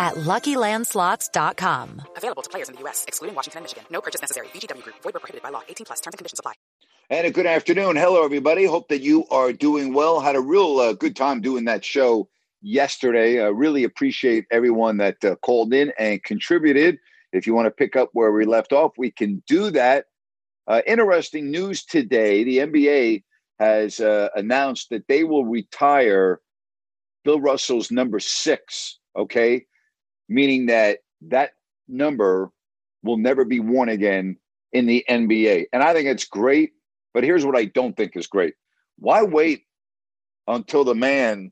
at LuckyLandSlots.com. Available to players in the U.S., excluding Washington and Michigan. No purchase necessary. VGW Group. Void where prohibited by law. 18 plus. Terms and conditions apply. And a good afternoon. Hello, everybody. Hope that you are doing well. Had a real good time doing that show yesterday. Really appreciate everyone that called in and contributed. If you want to pick up where we left off, we can do that. Interesting news today. The NBA has announced that they will retire Bill Russell's number 6, okay? Meaning that number will never be worn again in the NBA. And I think it's great, but here's what I don't think is great. Why wait until the man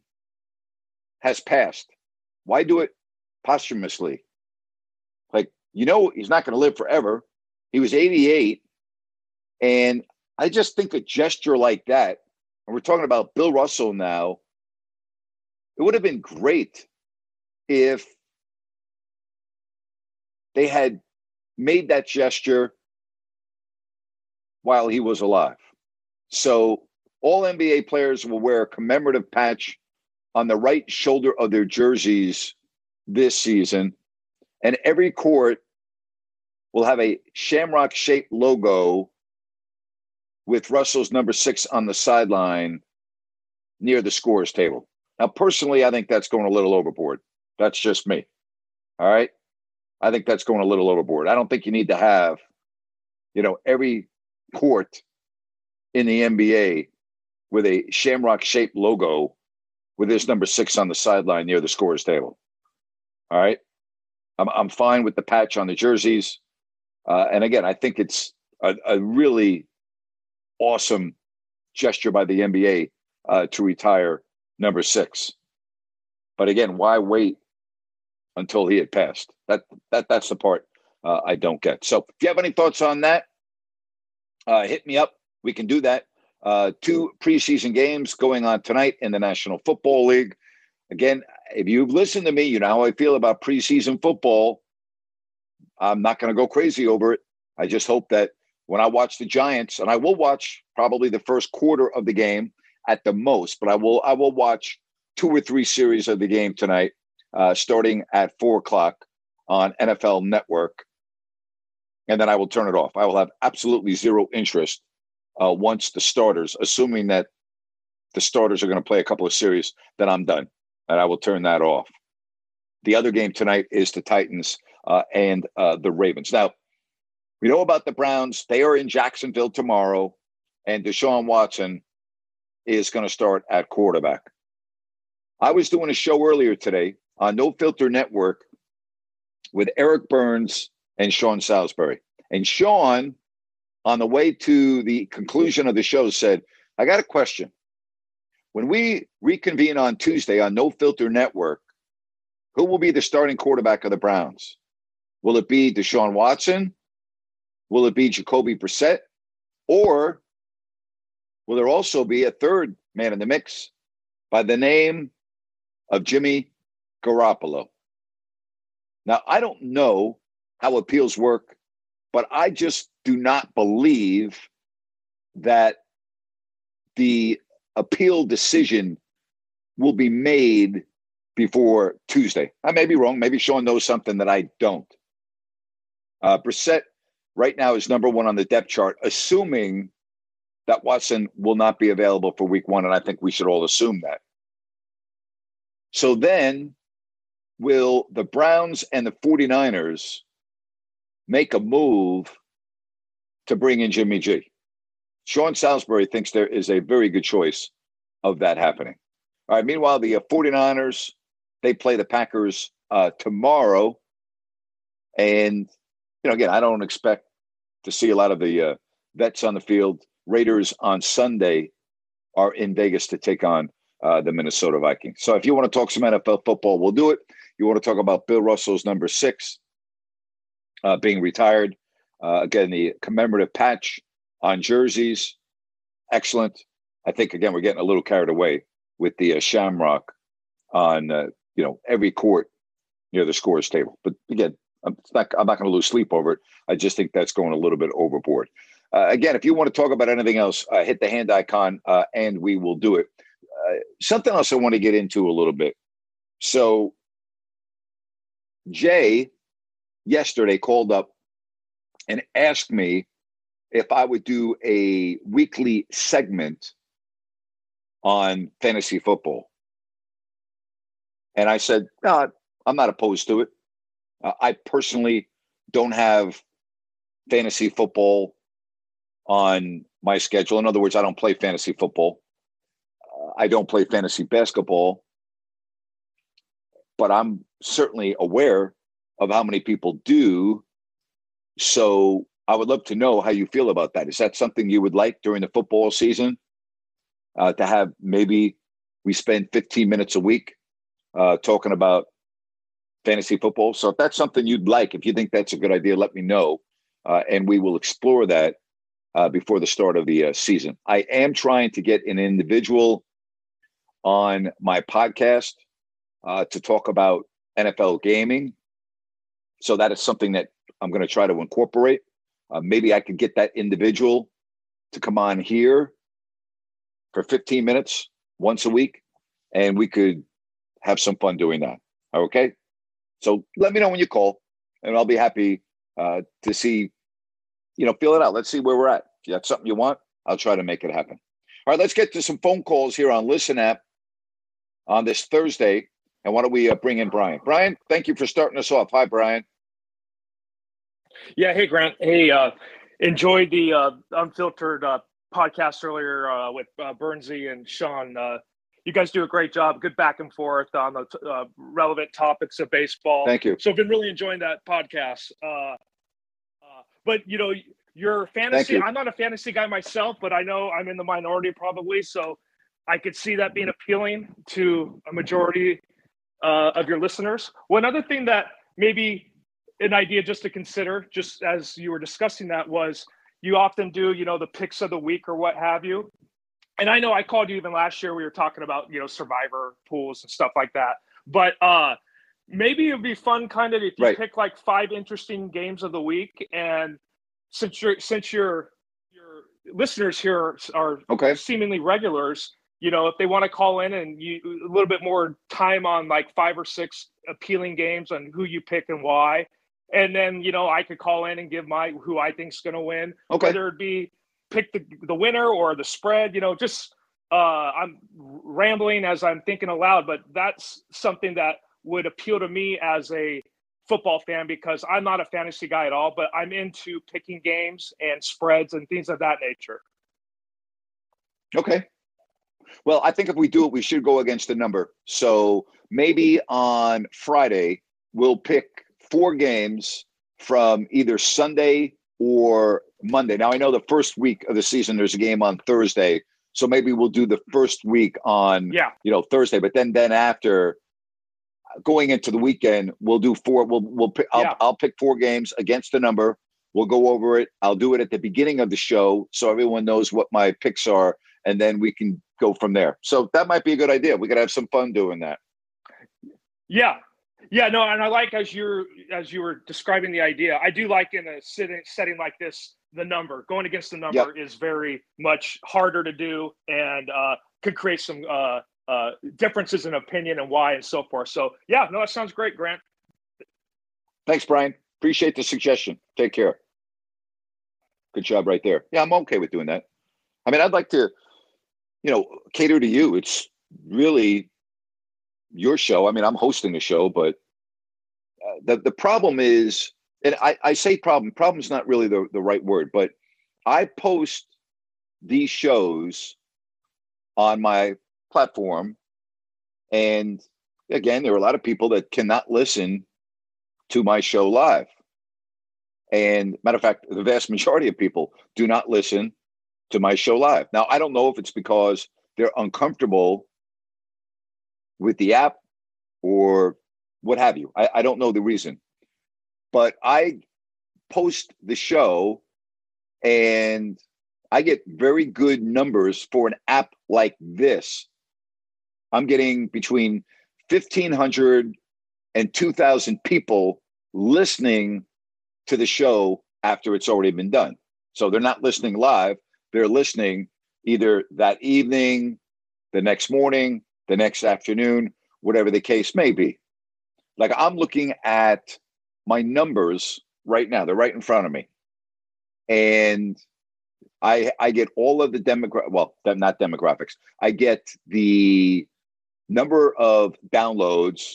has passed? Why do it posthumously? Like, you know, he's not going to live forever. He was 88. And I just think a gesture like that, and we're talking about Bill Russell now, it would have been great if they had made that gesture while he was alive. So all NBA players will wear a commemorative patch on the right shoulder of their jerseys this season, and every court will have a shamrock-shaped logo with Russell's number 6 on the sideline near the scorer's table. Now, personally, I think that's going a little overboard. That's just me. All right? I think that's going a little overboard. I don't think you need to have, every court in the NBA with a shamrock-shaped logo with his number 6 on the sideline near the scorer's table. All right? I'm fine with the patch on the jerseys. And again, I think it's a really awesome gesture by the NBA to retire number 6. But again, why wait until he had passed? That's the part I don't get. So if you have any thoughts on that, hit me up. We can do that. 2 preseason games going on tonight in the National Football League. Again, if you've listened to me, you know how I feel about preseason football. I'm not going to go crazy over it. I just hope that when I watch the Giants, and I will watch probably the first quarter of the game at the most, but I will watch 2 or 3 series of the game tonight, starting at 4:00 on NFL Network, and then I will turn it off. I will have absolutely zero interest once the starters, assuming that the starters are going to play a couple of series, then I'm done. And I will turn that off. The other game tonight is the Titans and the Ravens. Now, we know about the Browns. They are in Jacksonville tomorrow, and Deshaun Watson is going to start at quarterback. I was doing a show earlier today on No Filter Network with Eric Burns and Sean Salisbury. And Sean, on the way to the conclusion of the show, said, I got a question. When we reconvene on Tuesday on No Filter Network, who will be the starting quarterback of the Browns? Will it be Deshaun Watson? Will it be Jacoby Brissett? Or will there also be a third man in the mix by the name of Jimmy Garoppolo? Now, I don't know how appeals work, but I just do not believe that the appeal decision will be made before Tuesday. I may be wrong. Maybe Sean knows something that I don't. Brissett right now is number 1 on the depth chart, assuming that Watson will not be available for week 1, and I think we should all assume that. So then, will the Browns and the 49ers make a move to bring in Jimmy G. Sean Salisbury thinks there is a very good choice of that happening. All right. Meanwhile, the 49ers, they play the Packers tomorrow. And, you know, again, I don't expect to see a lot of the vets on the field. Raiders on Sunday are in Vegas to take on the Minnesota Vikings. So if you want to talk some NFL football, we'll do it. You want to talk about Bill Russell's number 6 being retired. Again, the commemorative patch on jerseys. Excellent. I think, again, we're getting a little carried away with the shamrock on, you know, every court near the scores table. But again, I'm not going to lose sleep over it. I just think that's going a little bit overboard. Again, if you want to talk about anything else, hit the hand icon and we will do it. Something else I want to get into a little bit. So Jay yesterday called up and asked me if I would do a weekly segment on fantasy football. And I said, no, I'm not opposed to it. I personally don't have fantasy football on my schedule. In other words, I don't play fantasy football. I don't play fantasy basketball. But I'm certainly aware of how many people do. So I would love to know how you feel about that. Is that something you would like during the football season? To have maybe we spend 15 minutes a week talking about fantasy football. So if that's something you'd like, if you think that's a good idea, let me know. And we will explore that before the start of the season. I am trying to get an individual on my podcast to talk about NFL gaming. So that is something that I'm going to try to incorporate. Maybe I could get that individual to come on here for 15 minutes once a week, and we could have some fun doing that. Okay? So let me know when you call, and I'll be happy to see, you know, feel it out. Let's see where we're at. If you have something you want, I'll try to make it happen. All right, let's get to some phone calls here on Listen App on this Thursday. And why don't we bring in Brian? Brian, thank you for starting us off. Hi, Brian. Yeah, hey, Grant. Hey, enjoyed the unfiltered podcast earlier with Bernsey and Sean. You guys do a great job. Good back and forth on the relevant topics of baseball. Thank you. So I've been really enjoying that podcast. But, you know, your fantasy, I'm not a fantasy guy myself, but I know I'm in the minority probably. So I could see that being appealing to a majority of your listeners. One other thing that maybe an idea just to consider, just as you were discussing that, was you often do, you know, the picks of the week or what have you. And I know I called you even last year, we were talking about, you know, survivor pools and stuff like that. But maybe it'd be fun kind of if you pick like 5 interesting games of the week. And since your listeners here are seemingly regulars, you know, if they want to call in and a little bit more time on like 5 or 6 appealing games on who you pick and why. And then, you know, I could call in and give my who I think's going to win. Okay. Whether it be pick the winner or the spread, you know, just I'm rambling as I'm thinking aloud, but that's something that would appeal to me as a football fan because I'm not a fantasy guy at all, but I'm into picking games and spreads and things of that nature. Okay. Well, I think if we do it, we should go against the number. So maybe on Friday, we'll pick 4 games from either Sunday or Monday. Now, I know the first week of the season, there's a game on Thursday. So maybe we'll do the first week on, you know, Thursday. But then after going into the weekend, we'll do 4. We'll pick, I'll pick 4 games against the number. We'll go over it. I'll do it at the beginning of the show so everyone knows what my picks are, and then we can go from there. So that might be a good idea. We could have some fun doing that. Yeah. Yeah, no, and I like as you were describing the idea, I do like in a setting like this, the number, going against the number is very much harder to do and could create some differences in opinion and why and so forth. So, yeah, no, that sounds great, Grant. Thanks, Brian. Appreciate the suggestion. Take care. Good job right there. Yeah, I'm okay with doing that. I mean, I'd like to, you know, cater to you. It's really your show. I mean, I'm hosting a show, but the problem is, and I say problem, problem's not really the right word, but I post these shows on my platform. And again, there are a lot of people that cannot listen to my show live. And matter of fact, the vast majority of people do not listen to my show live. Now, I don't know if it's because they're uncomfortable with the app or what have you. I don't know the reason. But I post the show and I get very good numbers for an app like this. I'm getting between 1,500 and 2,000 people listening to the show after it's already been done. So they're not listening live. They're listening either that evening, the next morning, the next afternoon, whatever the case may be. Like, I'm looking at my numbers right now. They're right in front of me. And I get all of the I get the number of downloads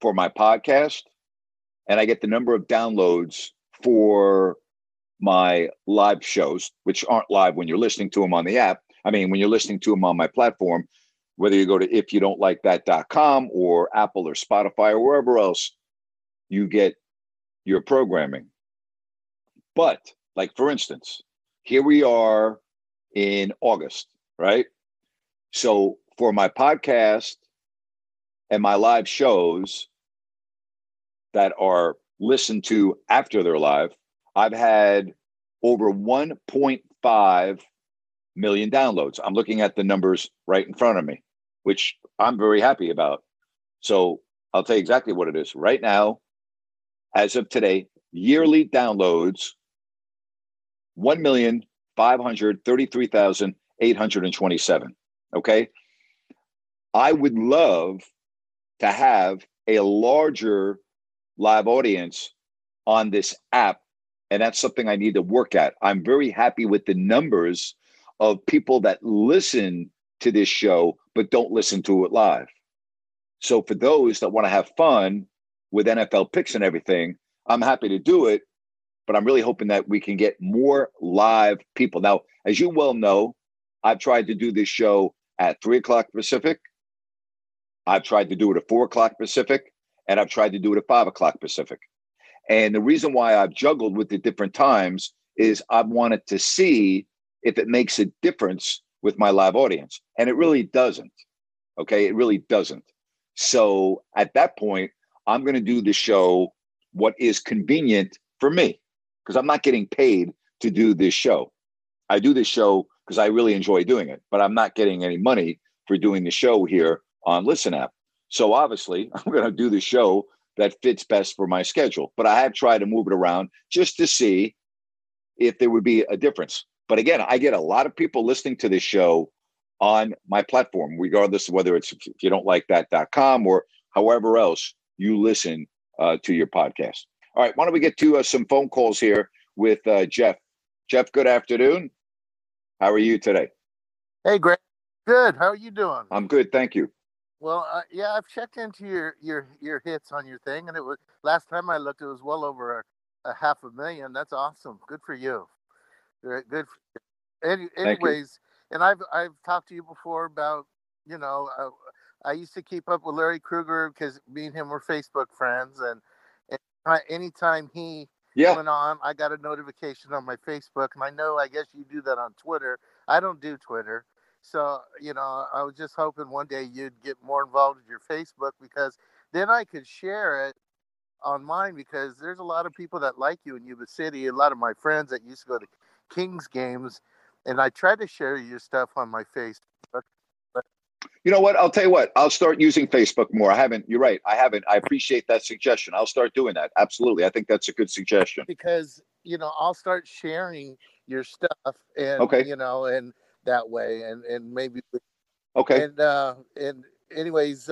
for my podcast, and I get the number of downloads for my live shows, which aren't live when you're listening to them on the app. I mean, when you're listening to them on my platform, whether you go to ifyoudontlikethat.com or Apple or Spotify or wherever else you get your programming. But, like, for instance, here we are in August, right? So for my podcast and my live shows that are listened to after they're live, I've had over 1.5 million downloads. I'm looking at the numbers right in front of me, which I'm very happy about. So I'll tell you exactly what it is. Right now, as of today, yearly downloads, 1,533,827. Okay. I would love to have a larger live audience on this app. And that's something I need to work at. I'm very happy with the numbers of people that listen to this show, but don't listen to it live. So for those that want to have fun with NFL picks and everything, I'm happy to do it. But I'm really hoping that we can get more live people. Now, as you well know, I've tried to do this show at 3 o'clock Pacific. I've tried to do it at 4 o'clock Pacific. And I've tried to do it at 5 o'clock Pacific. And the reason why I've juggled with the different times is I wanted to see if it makes a difference with my live audience. And it really doesn't. Okay, it really doesn't. So at that point, I'm going to do the show what is convenient for me, because I'm not getting paid to do this show. I do this show because I really enjoy doing it, but I'm not getting any money for doing the show here on Listen App. So obviously, I'm going to do the show that fits best for my schedule. But I have tried to move it around just to see if there would be a difference. But again, I get a lot of people listening to this show on my platform, regardless of whether it's ifyoudontlikethat.com or however else you listen to your podcast. All right, why don't we get to some phone calls here with Jeff. Jeff, good afternoon. How are you today? Hey, Greg. Good. How are you doing? I'm good, thank you. Well, yeah, I've checked into your hits on your thing, and it was, last time I looked, it was well over a 500,000. That's awesome. Good for you. Good. For you. Anyways, you. And I've talked to you before about, you know, I used to keep up with Larry Kruger because me and him were Facebook friends, and anytime he went on, I got a notification on my Facebook, and I know, I guess you do that on Twitter. I don't do Twitter. So, you know, I was just hoping one day you'd get more involved with your Facebook, because then I could share it on mine, because there's a lot of people that like you in Yuba City, a lot of my friends that used to go to Kings games, and I try to share your stuff on my Facebook. But you know what? I'll tell you what. I'll start using Facebook more. I haven't. You're right. I haven't. I appreciate that suggestion. I'll start doing that. Absolutely. I think that's a good suggestion. Because, you know, I'll start sharing your stuff and, you know, and that way, and maybe and anyways,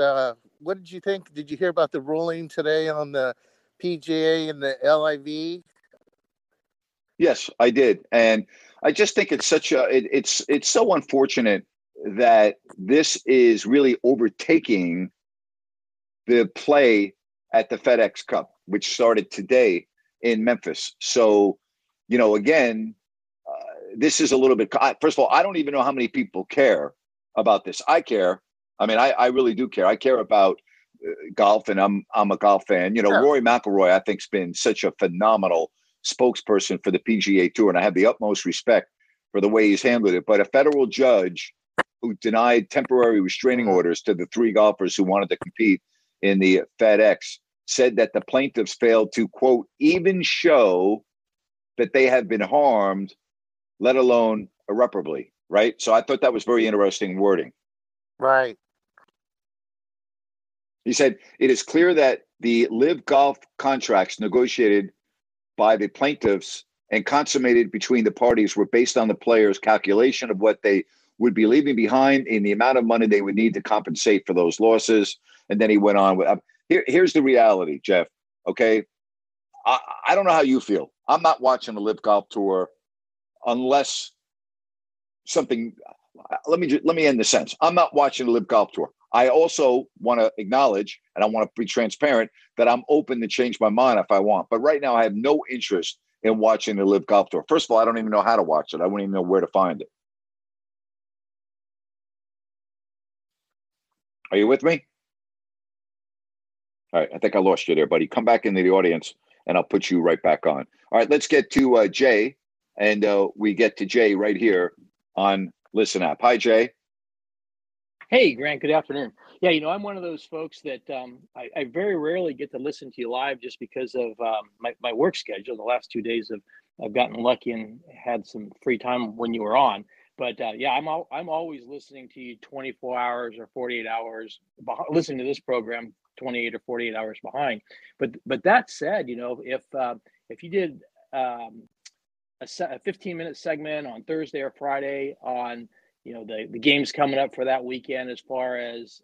what did you think? Did you hear about the ruling today on the PGA and the LIV? Yes, I did, and I just think it's such a it's so unfortunate that this is really overtaking the play at the FedEx Cup, which started today in Memphis. So, you know, again, this is a little bit, first of all, I don't even know how many people care about this. I care. I mean, I really do care. I care about golf, and I'm a golf fan. You know, sure. Rory McIlroy, I think, has been such a phenomenal spokesperson for the PGA Tour, and I have the utmost respect for the way he's handled it. But a federal judge who denied temporary restraining orders to the three golfers who wanted to compete in the FedEx said that the plaintiffs failed to, quote, even show that they have been harmed, let alone irreparably, right? So I thought that was very interesting wording. Right. He said, it is clear that the LIV Golf contracts negotiated by the plaintiffs and consummated between the parties were based on the players' calculation of what they would be leaving behind in the amount of money they would need to compensate for those losses. And then he went on with, here's the reality, Jeff, okay? I don't know how you feel. I'm not watching the LIV Golf Tour unless something, let me end the sentence. I'm not watching the LIV Golf Tour. I also want to acknowledge, and I want to be transparent, that I'm open to change my mind if I want. But right now, I have no interest in watching the LIV Golf Tour. First of all, I don't even know how to watch it. I wouldn't even know where to find it. Are you with me? All right, I think I lost you there, buddy. Come back into the audience, and I'll put you right back on. All right, let's get to Jay, and we get to Jay right here on Listen App. Hi, Jay. Hey, Grant, good afternoon. Yeah, you know, I'm one of those folks that I very rarely get to listen to you live just because of my work schedule. The last 2 days I've gotten lucky and had some free time when you were on. But yeah, I'm always listening to you 24 hours or 48 hours, listening to this program 28 or 48 hours behind. But that said, you know, if you did a 15-minute segment on Thursday or Friday on, you know, the games coming up for that weekend as far as,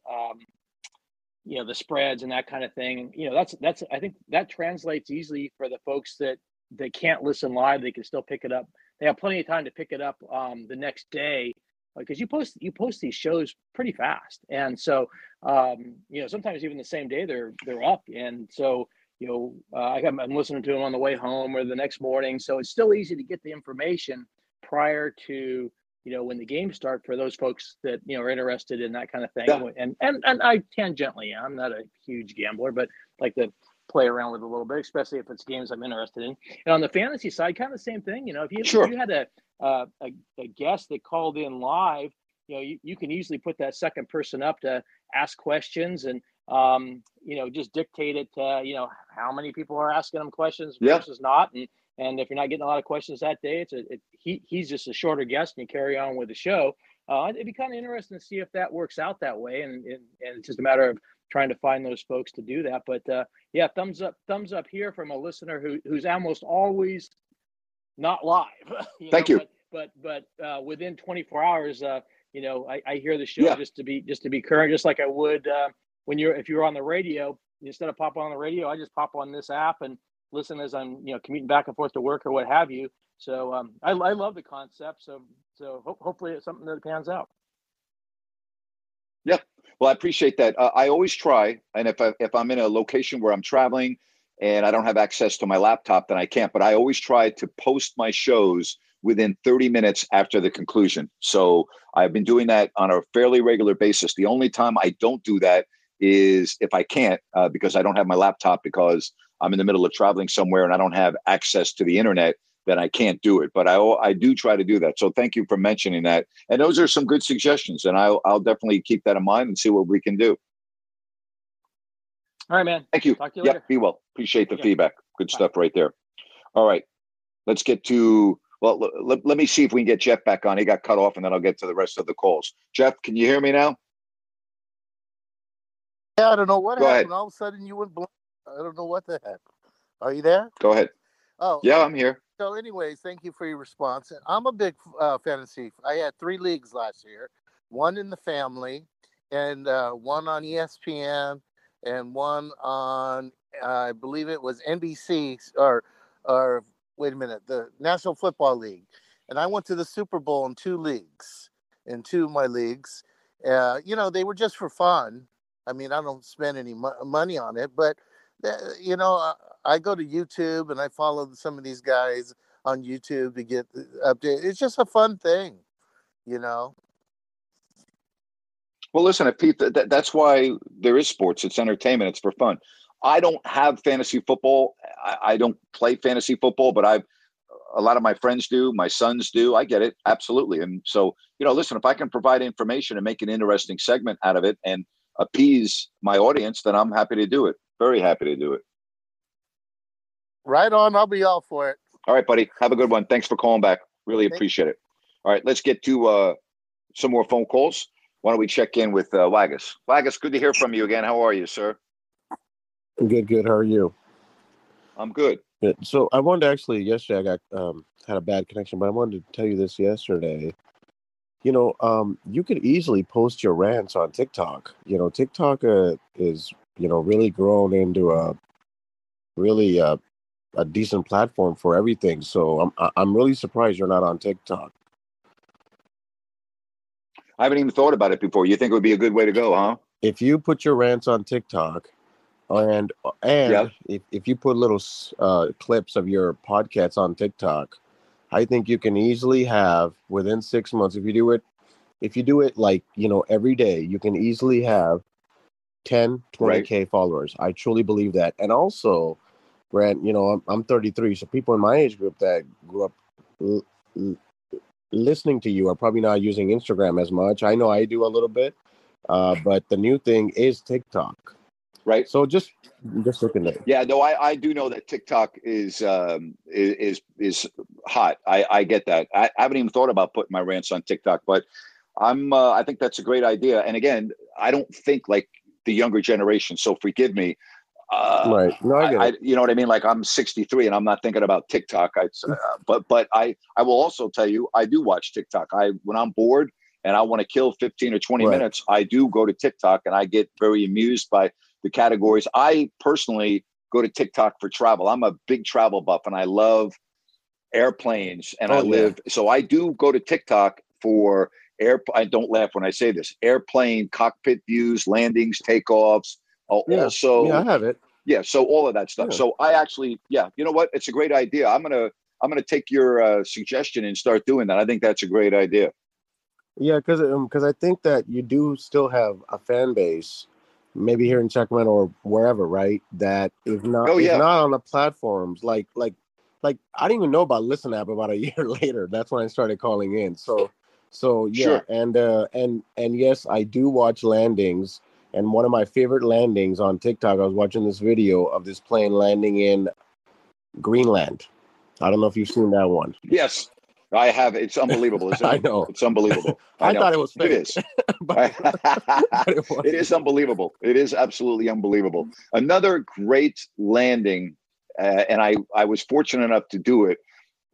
you know, the spreads and that kind of thing. You know, that's I think that translates easily for the folks that they can't listen live. They can still pick it up. They have plenty of time to pick it up the next day, because you post these shows pretty fast. And so, you know, sometimes even the same day they're up. And so, you know, I'm listening to them on the way home or the next morning. So it's still easy to get the information prior to, you know, when the games start for those folks that, you know, are interested in that kind of thing. Yeah. And I tangentially, I'm not a huge gambler, but like to play around with it a little bit, especially if it's games I'm interested in. And on the fantasy side, kind of the same thing. You know, if you had a guest that called in live, you know, you can easily put that second person up to ask questions and, you know, just dictate it to, you know, how many people are asking them questions versus not. And if you're not getting a lot of questions that day, he's just a shorter guest, and you carry on with the show. It'd be kind of interesting to see if that works out that way, and it's just a matter of trying to find those folks to do that. But yeah, thumbs up here from a listener who's almost always not live. Thank you. But within 24 hours, you know, I hear the show just to be current, just like I would if you were on the radio. Instead of popping on the radio, I just pop on this app and listen as I'm, you know, commuting back and forth to work or what have you. So I love the concept. So hopefully it's something that pans out. Yeah. Well, I appreciate that. I always try. And if I'm in a location where I'm traveling and I don't have access to my laptop, then I can't. But I always try to post my shows within 30 minutes after the conclusion. So I've been doing that on a fairly regular basis. The only time I don't do that is if I can't, because I don't have my laptop, because I'm in the middle of traveling somewhere and I don't have access to the internet, then I can't do it. But I do try to do that. So thank you for mentioning that. And those are some good suggestions, and I'll definitely keep that in mind and see what we can do. All right, man. Thank you. Talk to you later. Be well. Appreciate the feedback. Good stuff right there. All right. Let's get to, let me see if we can get Jeff back on. He got cut off, and then I'll get to the rest of the calls. Jeff, can you hear me now? Yeah, I don't know what happened. Go ahead. All of a sudden you went blank. I don't know what the heck. Are you there? Go ahead. Oh, yeah, I'm here. So anyways, thank you for your response. I'm a big fantasy. I had 3 leagues last year, one in the family, and one on ESPN, and one on, I believe it was NBC, or wait a minute, the National Football League. And I went to the Super Bowl in 2 leagues, in 2 of my leagues. You know, they were just for fun. I mean, I don't spend any money on it, but you know, I go to YouTube and I follow some of these guys on YouTube to get updated. It's just a fun thing, you know? Well, listen, Pete, that's why there is sports. It's entertainment. It's for fun. I don't have fantasy football. I don't play fantasy football, but a lot of my friends do. My sons do. I get it. Absolutely. And so, you know, listen, if I can provide information and make an interesting segment out of it and appease my audience, then I'm happy to do it. Very happy to do it. Right on. I'll be all for it. All right, buddy. Have a good one. Thanks for calling back. Really appreciate it. All right. Let's get to some more phone calls. Why don't we check in with Waggus? Waggus, good to hear from you again. How are you, sir? I'm good, good. How are you? I'm good. So I wanted to actually, yesterday I got had a bad connection, but I wanted to tell you this yesterday. You know, you could easily post your rants on TikTok. You know, TikTok is, you know, really grown into a really a decent platform for everything. So I'm really surprised you're not on TikTok. I haven't even thought about it before. You think it would be a good way to go, huh? If you put your rants on TikTok and yep. if you put little clips of your podcasts on TikTok, I think you can easily have within 6 months, if you do it like, you know, every day, you can easily have 10, 20K followers. I truly believe that. And also, Grant, you know, I'm 33. So people in my age group that grew up listening to you are probably not using Instagram as much. I know I do a little bit, but the new thing is TikTok. Right. So just looking at it. Yeah, no, I do know that TikTok is hot. I get that. I haven't even thought about putting my rants on TikTok, but I think that's a great idea. And again, I don't think like the younger generation, so forgive me. Right. No, I you know what I mean? Like I'm 63 and I'm not thinking about TikTok. But I will also tell you, I do watch TikTok. When I'm bored and I want to kill 15 or 20 minutes, I do go to TikTok and I get very amused by the categories. I personally go to TikTok for travel. I'm a big travel buff and I love airplanes and so I do go to TikTok for I don't laugh when I say this, airplane cockpit views, landings, takeoffs. I have it. Yeah, so all of that stuff. Yeah. So I actually, you know what? It's a great idea. I'm gonna take your suggestion and start doing that. I think that's a great idea. Yeah, because I think that you do still have a fan base, maybe here in Sacramento or wherever, right? That is not on the platforms like I didn't even know about Listen App about a year later. That's when I started calling in. So yeah, sure. And yes, I do watch landings. And one of my favorite landings on TikTok, I was watching this video of this plane landing in Greenland. I don't know if you've seen that one. Yes, I have. It's unbelievable, isn't it? I know. It's unbelievable. I thought it was fake. It is. but it is unbelievable. It is absolutely unbelievable. Another great landing, and I was fortunate enough to do it,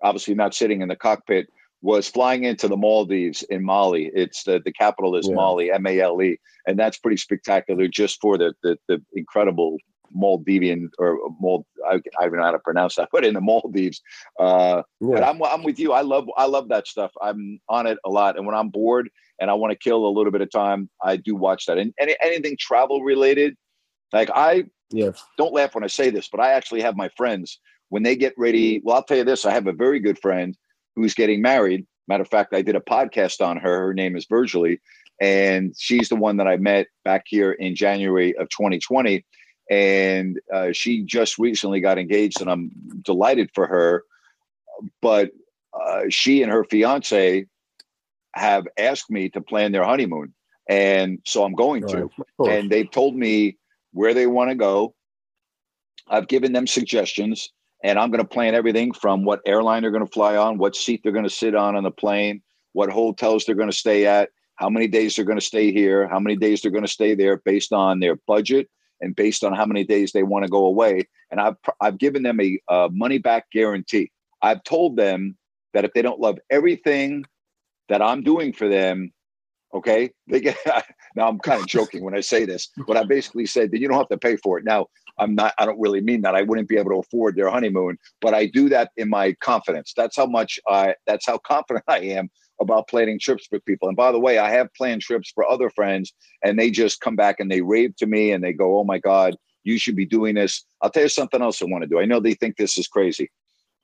obviously not sitting in the cockpit, was flying into the Maldives in Mali. It's the capital is Mali, M-A-L-E. And that's pretty spectacular just for the incredible Maldivian I don't know how to pronounce that, but in the Maldives. But I'm with you. I love that stuff. I'm on it a lot. And when I'm bored and I want to kill a little bit of time, I do watch that. And anything travel related, like don't laugh when I say this, but I actually have my friends when they get ready. Well, I'll tell you this. I have a very good friend who's getting married. Matter of fact, I did a podcast on her. Her name is Virgilie, and she's the one that I met back here in January of 2020. And she just recently got engaged, and I'm delighted for her. But she and her fiance have asked me to plan their honeymoon. And so I'm going to. And they've told me where they want to go. I've given them suggestions. And I'm going to plan everything from what airline they're going to fly on, what seat they're going to sit on the plane, what hotels they're going to stay at, how many days they're going to stay here, how many days they're going to stay there based on their budget and based on how many days they want to go away. And I've given them a money-back guarantee. I've told them that if they don't love everything that I'm doing for them, okay, they get now I'm kind of joking when I say this, but I basically said that you don't have to pay for it. Now, I don't really mean that. I wouldn't be able to afford their honeymoon, but I do that in my confidence. That's how confident I am about planning trips for people. And by the way, I have planned trips for other friends and they just come back and they rave to me and they go, "Oh my God, you should be doing this." I'll tell you something else I want to do. I know they think this is crazy,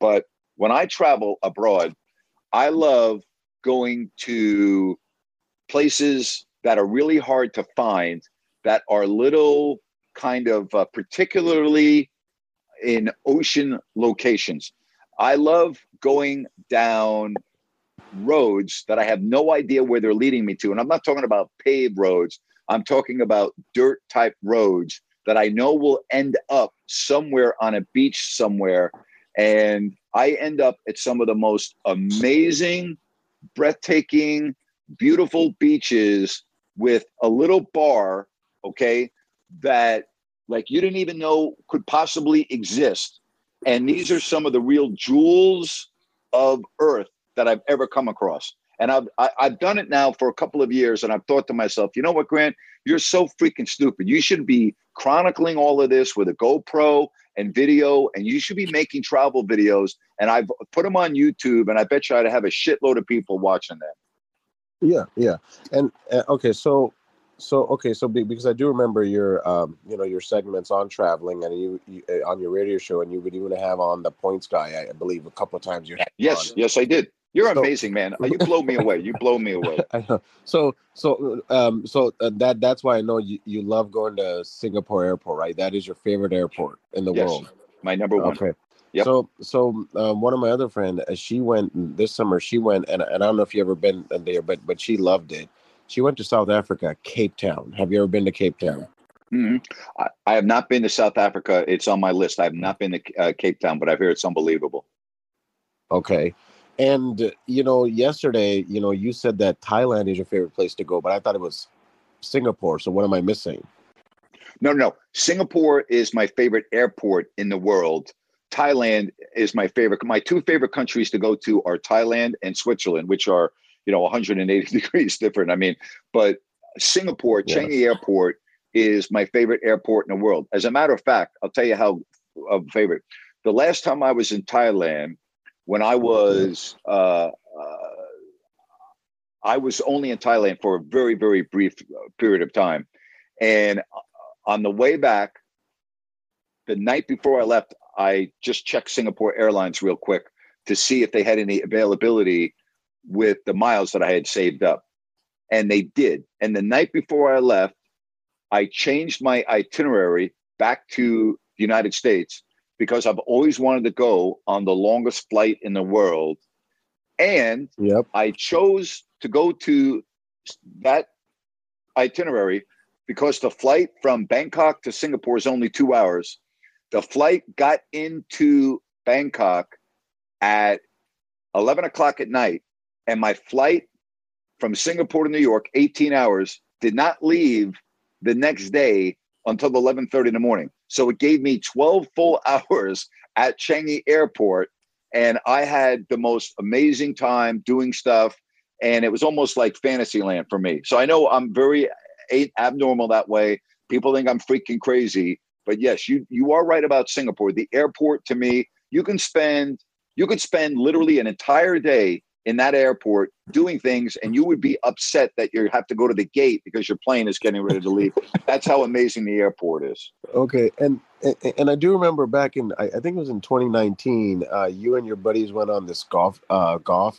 but When I travel abroad, I love going to places that are really hard to find, that are little kind of particularly in ocean locations. I love going down roads that I have no idea where they're leading me to. And I'm not talking about paved roads. I'm talking about dirt type roads that I know will end up somewhere on a beach somewhere. And I end up at some of the most amazing, breathtaking, beautiful beaches with a little bar, okay, that like you didn't even know could possibly exist. And these are some of the real jewels of earth that I've ever come across. And I've done it now for a couple of years, and I've thought to myself, you know what, Grant, you're so freaking stupid. You should be chronicling all of this with a GoPro and video, and you should be making travel videos. And I've put them on YouTube, and I bet you I'd have a shitload of people watching that. Yeah. And okay, so because I do remember your, you know, your segments on traveling, and you on your radio show, and you would even have on the points guy, I believe, a couple of times. Yes, I did. You're amazing, man. You blow me away. I know. So that's why I know you love going to Singapore Airport, right? That is your favorite airport in the world. My number one. Okay. Yep. So one of my other friend, she went this summer. She went, and I don't know if you ever been there, but she loved it. She went to South Africa, Cape Town. Have you ever been to Cape Town? Mm-hmm. I have not been to South Africa. It's on my list. I have not been to Cape Town, but I hear it's unbelievable. Okay. And, you know, yesterday, you know, you said that Thailand is your favorite place to go, but I thought it was Singapore. So what am I missing? No. Singapore is my favorite airport in the world. Thailand is my favorite. My two favorite countries to go to are Thailand and Switzerland, which are, you know, 180 degrees different. I mean, but Singapore, yes. Changi Airport is my favorite airport in the world. As a matter of fact, I'll tell you how favorite. The last time I was in Thailand, when I was, I was only in Thailand for a very, very brief period of time. And on the way back, the night before I left, I just checked Singapore Airlines real quick to see if they had any availability with the miles that I had saved up. And they did. And the night before I left, I changed my itinerary back to the United States, because I've always wanted to go on the longest flight in the world. And yep. I chose to go to that itinerary because the flight from Bangkok to Singapore is only 2 hours. The flight got into Bangkok at 11 o'clock at night, and my flight from Singapore to New York, 18 hours, did not leave the next day until 11:30 in the morning. So it gave me 12 full hours at Changi Airport, and I had the most amazing time doing stuff, and it was almost like Fantasyland for me. So I know I'm very abnormal that way. People think I'm freaking crazy, but yes, you are right about Singapore. The airport to me, you could spend literally an entire day in that airport doing things, and you would be upset that you have to go to the gate because your plane is getting ready to leave. That's how amazing the airport is. Okay. And I do remember back in, I think it was in 2019, you and your buddies went on this golf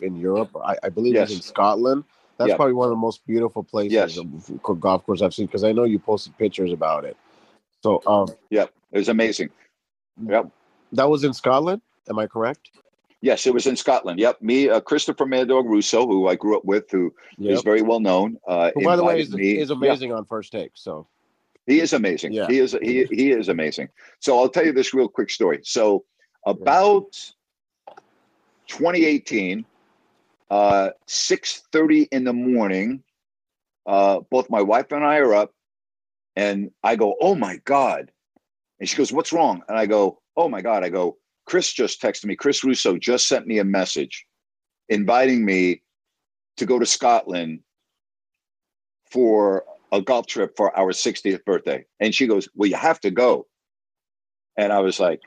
in Europe. I believe yes. It was in Scotland. That's yep. Probably one of the most beautiful places yes. Golf course I've seen, because I know you posted pictures about it. So, yeah, it was amazing. Yep. That was in Scotland. Am I correct? Yes, it was in Scotland. Yep. Me, Christopher Russo, who I grew up with, who yep. is very well known. Who, by the way, is amazing yeah. on First Take. So he is amazing. Yeah. He is amazing. So I'll tell you this real quick story. So about 2018, 6:30 in the morning, both my wife and I are up, and I go, "Oh my God." And she goes, "What's wrong?" And I go, "Oh my God." I go, "Chris just texted me. Chris Russo just sent me a message inviting me to go to Scotland for a golf trip for our 60th birthday." And she goes, "Well, you have to go." And I was like,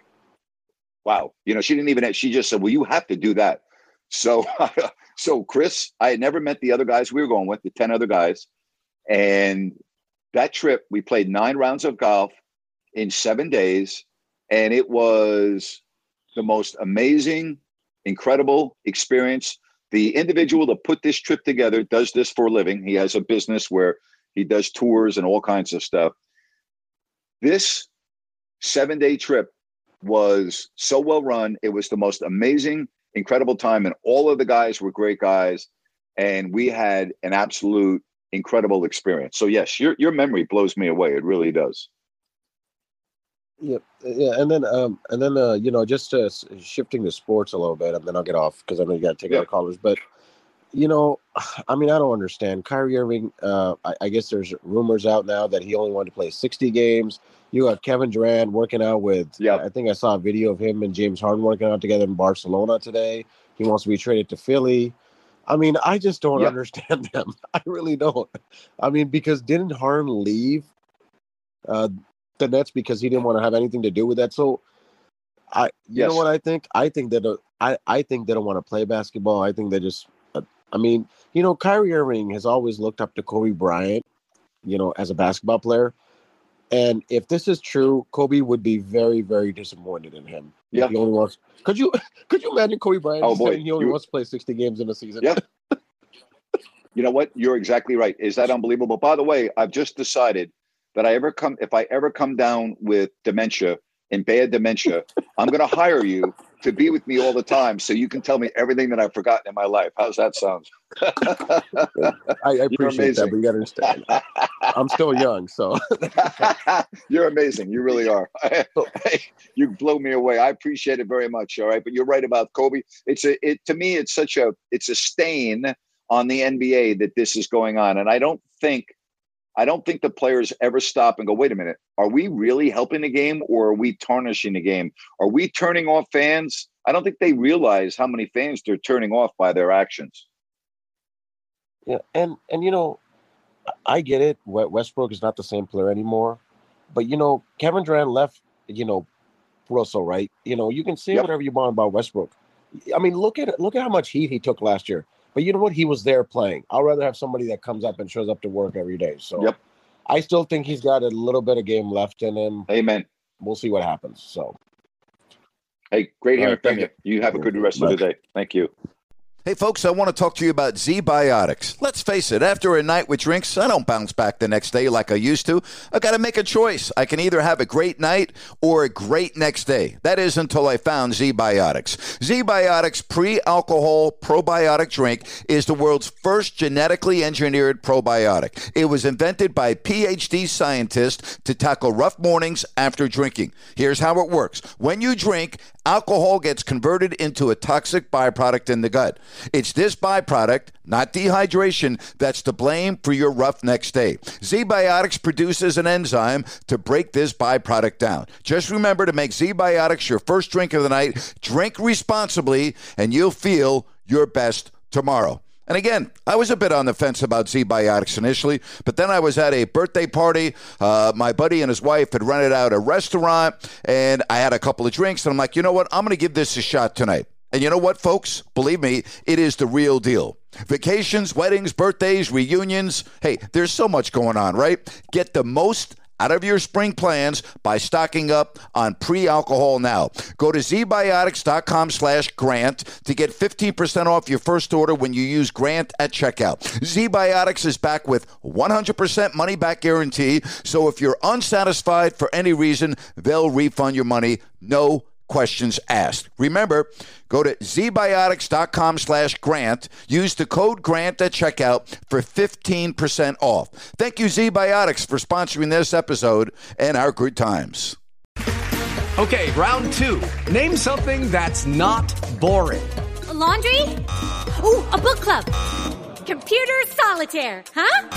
wow. You know, she just said, "Well, you have to do that." So Chris, I had never met the other guys we were going with, the 10 other guys. And that trip, we played 9 rounds of golf in 7 days. And it was the most amazing incredible experience. The individual that put this trip together does this for a living. He has a business where he does tours and all kinds of stuff. This 7-day trip was so well run. It was the most amazing, incredible time. And all of the guys were great guys. And we had an absolute incredible experience. So yes, your memory blows me away. It really does. Yep. Yeah. And then, you know, just shifting to sports a little bit, and then I'll get off because I know you got to take other callers. But, you know, I mean, I don't understand. Kyrie Irving, I guess there's rumors out now that he only wanted to play 60 games. You have Kevin Durant working out with, I think I saw a video of him and James Harden working out together in Barcelona today. He wants to be traded to Philly. I mean, I just don't understand them. I really don't. I mean, because didn't Harden leave the Nets because he didn't want to have anything to do with that? So, you know what I think? I think that I think they don't want to play basketball. I think they just, I mean, you know, Kyrie Irving has always looked up to Kobe Bryant, you know, as a basketball player. And if this is true, Kobe would be very, very disappointed in him. Yeah. He only wants. Could you imagine Kobe Bryant saying he only wants to play 60 games in a season? Yeah. You know what? You're exactly right. Is that unbelievable? By the way, I've just decided that if I ever come down with dementia and bad dementia, I'm going to hire you to be with me all the time so you can tell me everything that I've forgotten in my life. How's that sound? I appreciate that, but you got to understand. I'm still young, so. You're amazing. You really are. You blow me away. I appreciate it very much, all right? But you're right about Kobe. It's a stain on the NBA that this is going on, and I don't think the players ever stop and go, wait a minute, are we really helping the game or are we tarnishing the game? Are we turning off fans? I don't think they realize how many fans they're turning off by their actions. Yeah, and you know, I get it. Westbrook is not the same player anymore. But, you know, Kevin Durant left, you know, Russell, right? You know, you can say whatever you want about Westbrook. I mean, look at how much heat he took last year. But you know what? He was there playing. I'd rather have somebody that comes up and shows up to work every day. So I still think he's got a little bit of game left in him. Amen. We'll see what happens. So, hey, great hearing from you. You have a good rest of the day. Thank you. Hey, folks, I want to talk to you about Z-Biotics. Let's face it, after a night with drinks, I don't bounce back the next day like I used to. I got to make a choice. I can either have a great night or a great next day. That is until I found Z-Biotics. Z-Biotics pre-alcohol probiotic drink is the world's first genetically engineered probiotic. It was invented by PhD scientists to tackle rough mornings after drinking. Here's how it works. When you drink, alcohol gets converted into a toxic byproduct in the gut. It's this byproduct, not dehydration, that's to blame for your rough next day. Z-Biotics produces an enzyme to break this byproduct down. Just remember to make Z-Biotics your first drink of the night. Drink responsibly, and you'll feel your best tomorrow. And again, I was a bit on the fence about Z-Biotics initially, but then I was at a birthday party. My buddy and his wife had rented out a restaurant, and I had a couple of drinks, and I'm like, you know what? I'm going to give this a shot tonight. And you know what, folks? Believe me, it is the real deal. Vacations, weddings, birthdays, reunions. Hey, there's so much going on, right? Get the most out of your spring plans by stocking up on pre-alcohol now. Go to zbiotics.com/grant to get 15% off your first order when you use grant at checkout. ZBiotics is back with 100% money-back guarantee, so if you're unsatisfied for any reason, they'll refund your money, no questions asked. Remember, go to zbiotics.com/grant. Use the code GRANT at checkout for 15% off. Thank you, Z-Biotics, for sponsoring this episode and our good times. Okay, round two. Name something that's not boring. A laundry? Ooh, a book club. Computer solitaire, huh?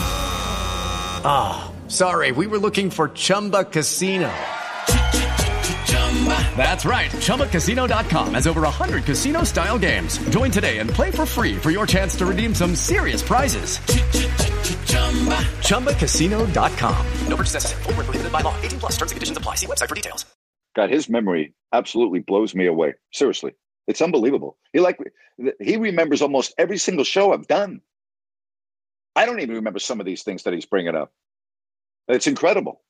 Ah, sorry, we were looking for Chumba Casino. That's right. ChumbaCasino.com has over 100 casino-style games. Join today and play for free for your chance to redeem some serious prizes. ChumbaCasino.com. No purchase necessary. Void where prohibited by law. 18 plus. Terms and conditions apply. See website for details. God, his memory absolutely blows me away. Seriously, it's unbelievable. He remembers almost every single show I've done. I don't even remember some of these things that he's bringing up. It's incredible.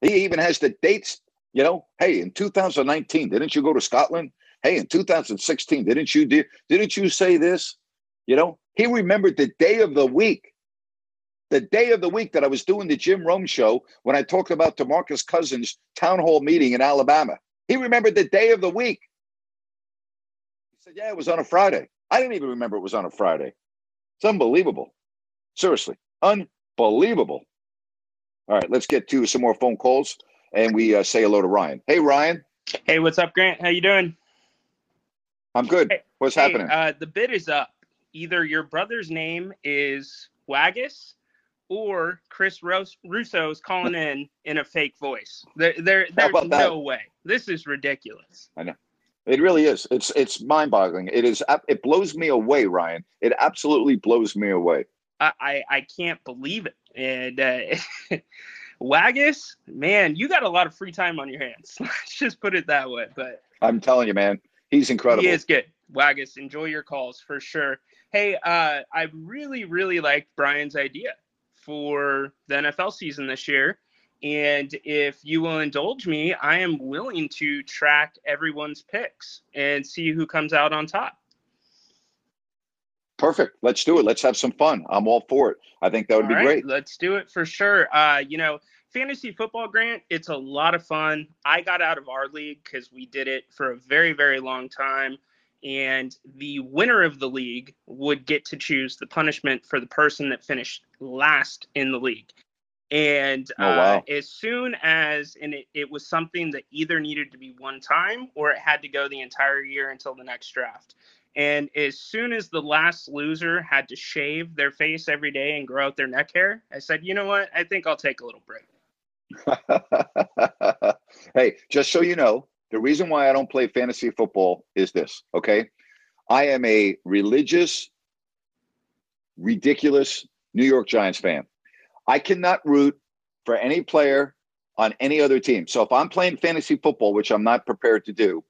He even has the dates. You know, hey, in 2019, didn't you go to Scotland? Hey, in 2016, didn't you say this? You know, he remembered the day of the week that I was doing the Jim Rome show when I talked about DeMarcus Cousins' town hall meeting in Alabama. He remembered the day of the week. He said, yeah, it was on a Friday. I didn't even remember it was on a Friday. It's unbelievable. Seriously, unbelievable. All right, let's get to some more phone calls, and we say hello to Ryan. Hey, Ryan. Hey, what's up, Grant? How you doing? I'm good. Hey, what's happening? The bid is up. Either your brother's name is Waggis or Chris Russo is calling in a fake voice. There's no way. This is ridiculous. I know. It really is. It's mind-boggling. It blows me away, Ryan. It absolutely blows me away. I can't believe it. And Waggis, man, you got a lot of free time on your hands. Let's just put it that way. But I'm telling you, man, he's incredible. He is good. Waggis, enjoy your calls for sure. Hey, I really, really liked Brian's idea for the NFL season this year. And if you will indulge me, I am willing to track everyone's picks and see who comes out on top. Perfect. Let's do it. Let's have some fun. I'm all for it. I think that would be great. Let's do it for sure. Fantasy football, Grant, it's a lot of fun. I got out of our league because we did it for a very, very long time. And the winner of the league would get to choose the punishment for the person that finished last in the league. And as soon as it was something that either needed to be one time or it had to go the entire year until the next draft. And as soon as the last loser had to shave their face every day and grow out their neck hair, I said, you know what? I think I'll take a little break. Hey, just so you know, the reason why I don't play fantasy football is this, okay? I am a religious, ridiculous New York Giants fan. I cannot root for any player on any other team. So if I'm playing fantasy football, which I'm not prepared to do,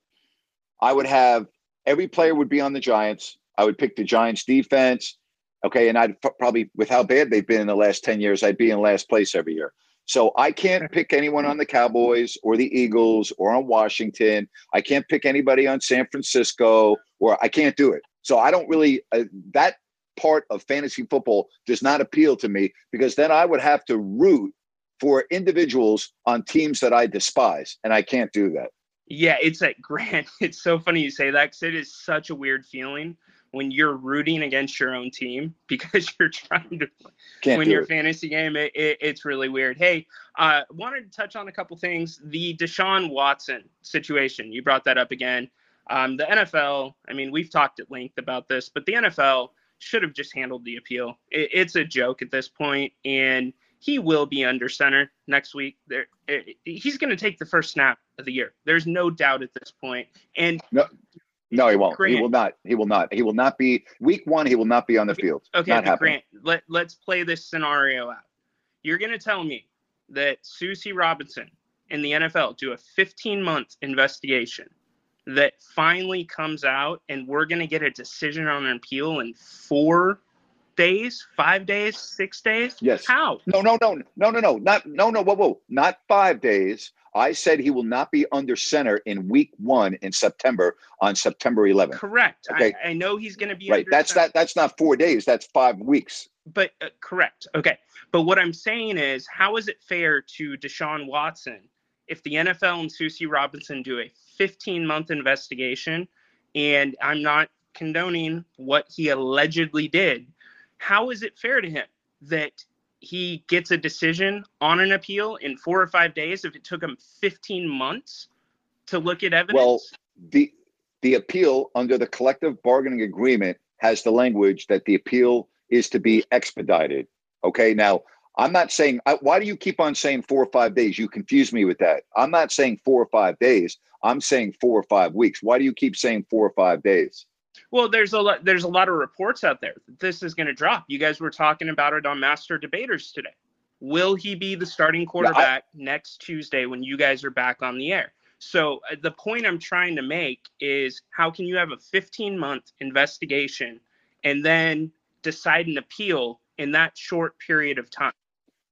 I would have every player would be on the Giants. I would pick the Giants defense, okay? And I'd probably, with how bad they've been in the last 10 years, I'd be in last place every year. So I can't pick anyone on the Cowboys or the Eagles or on Washington. I can't pick anybody on San Francisco, or I can't do it. So I don't really – that part of fantasy football does not appeal to me, because then I would have to root for individuals on teams that I despise, and I can't do that. Yeah, it's like, Grant, it's so funny you say that, because it is such a weird feeling when you're rooting against your own team because you're trying to win your fantasy game. It's really weird. Hey, wanted to touch on a couple things. The Deshaun Watson situation, you brought that up again. The NFL, I mean, we've talked at length about this, but the NFL should have just handled the appeal. It's a joke at this point, and he will be under center next week. He's going to take the first snap of the year. There's no doubt at this point. And no, he won't. Grant, he will not. He will not be week one. He will not be on the field. Okay, not Grant, let's play this scenario out. You're going to tell me that Susie Robinson and the NFL do a 15-month investigation that finally comes out, and we're going to get a decision on an appeal in 4 days, 5 days, 6 days? Yes. How? No. Not. Whoa. Not 5 days. I said he will not be under center in week one in September, on September 11th. Correct. Okay. I know he's going to be right. That's not 4 days. That's 5 weeks. But correct. Okay. But what I'm saying is, how is it fair to Deshaun Watson if the NFL and Susie Robinson do a 15-month investigation, and I'm not condoning what he allegedly did, how is it fair to him that he gets a decision on an appeal in 4 or 5 days if it took him 15 months to look at evidence? Well, the appeal under the collective bargaining agreement has the language that the appeal is to be expedited. Okay, now, I'm not saying – why do you keep on saying 4 or 5 days? You confuse me with that. I'm not saying 4 or 5 days. I'm saying 4 or 5 weeks. Why do you keep saying 4 or 5 days? Well, there's a lot of reports out there that this is going to drop. You guys were talking about it on Master Debaters today. Will he be the starting quarterback next Tuesday when you guys are back on the air? So the point I'm trying to make is, how can you have a 15-month investigation and then decide an appeal in that short period of time?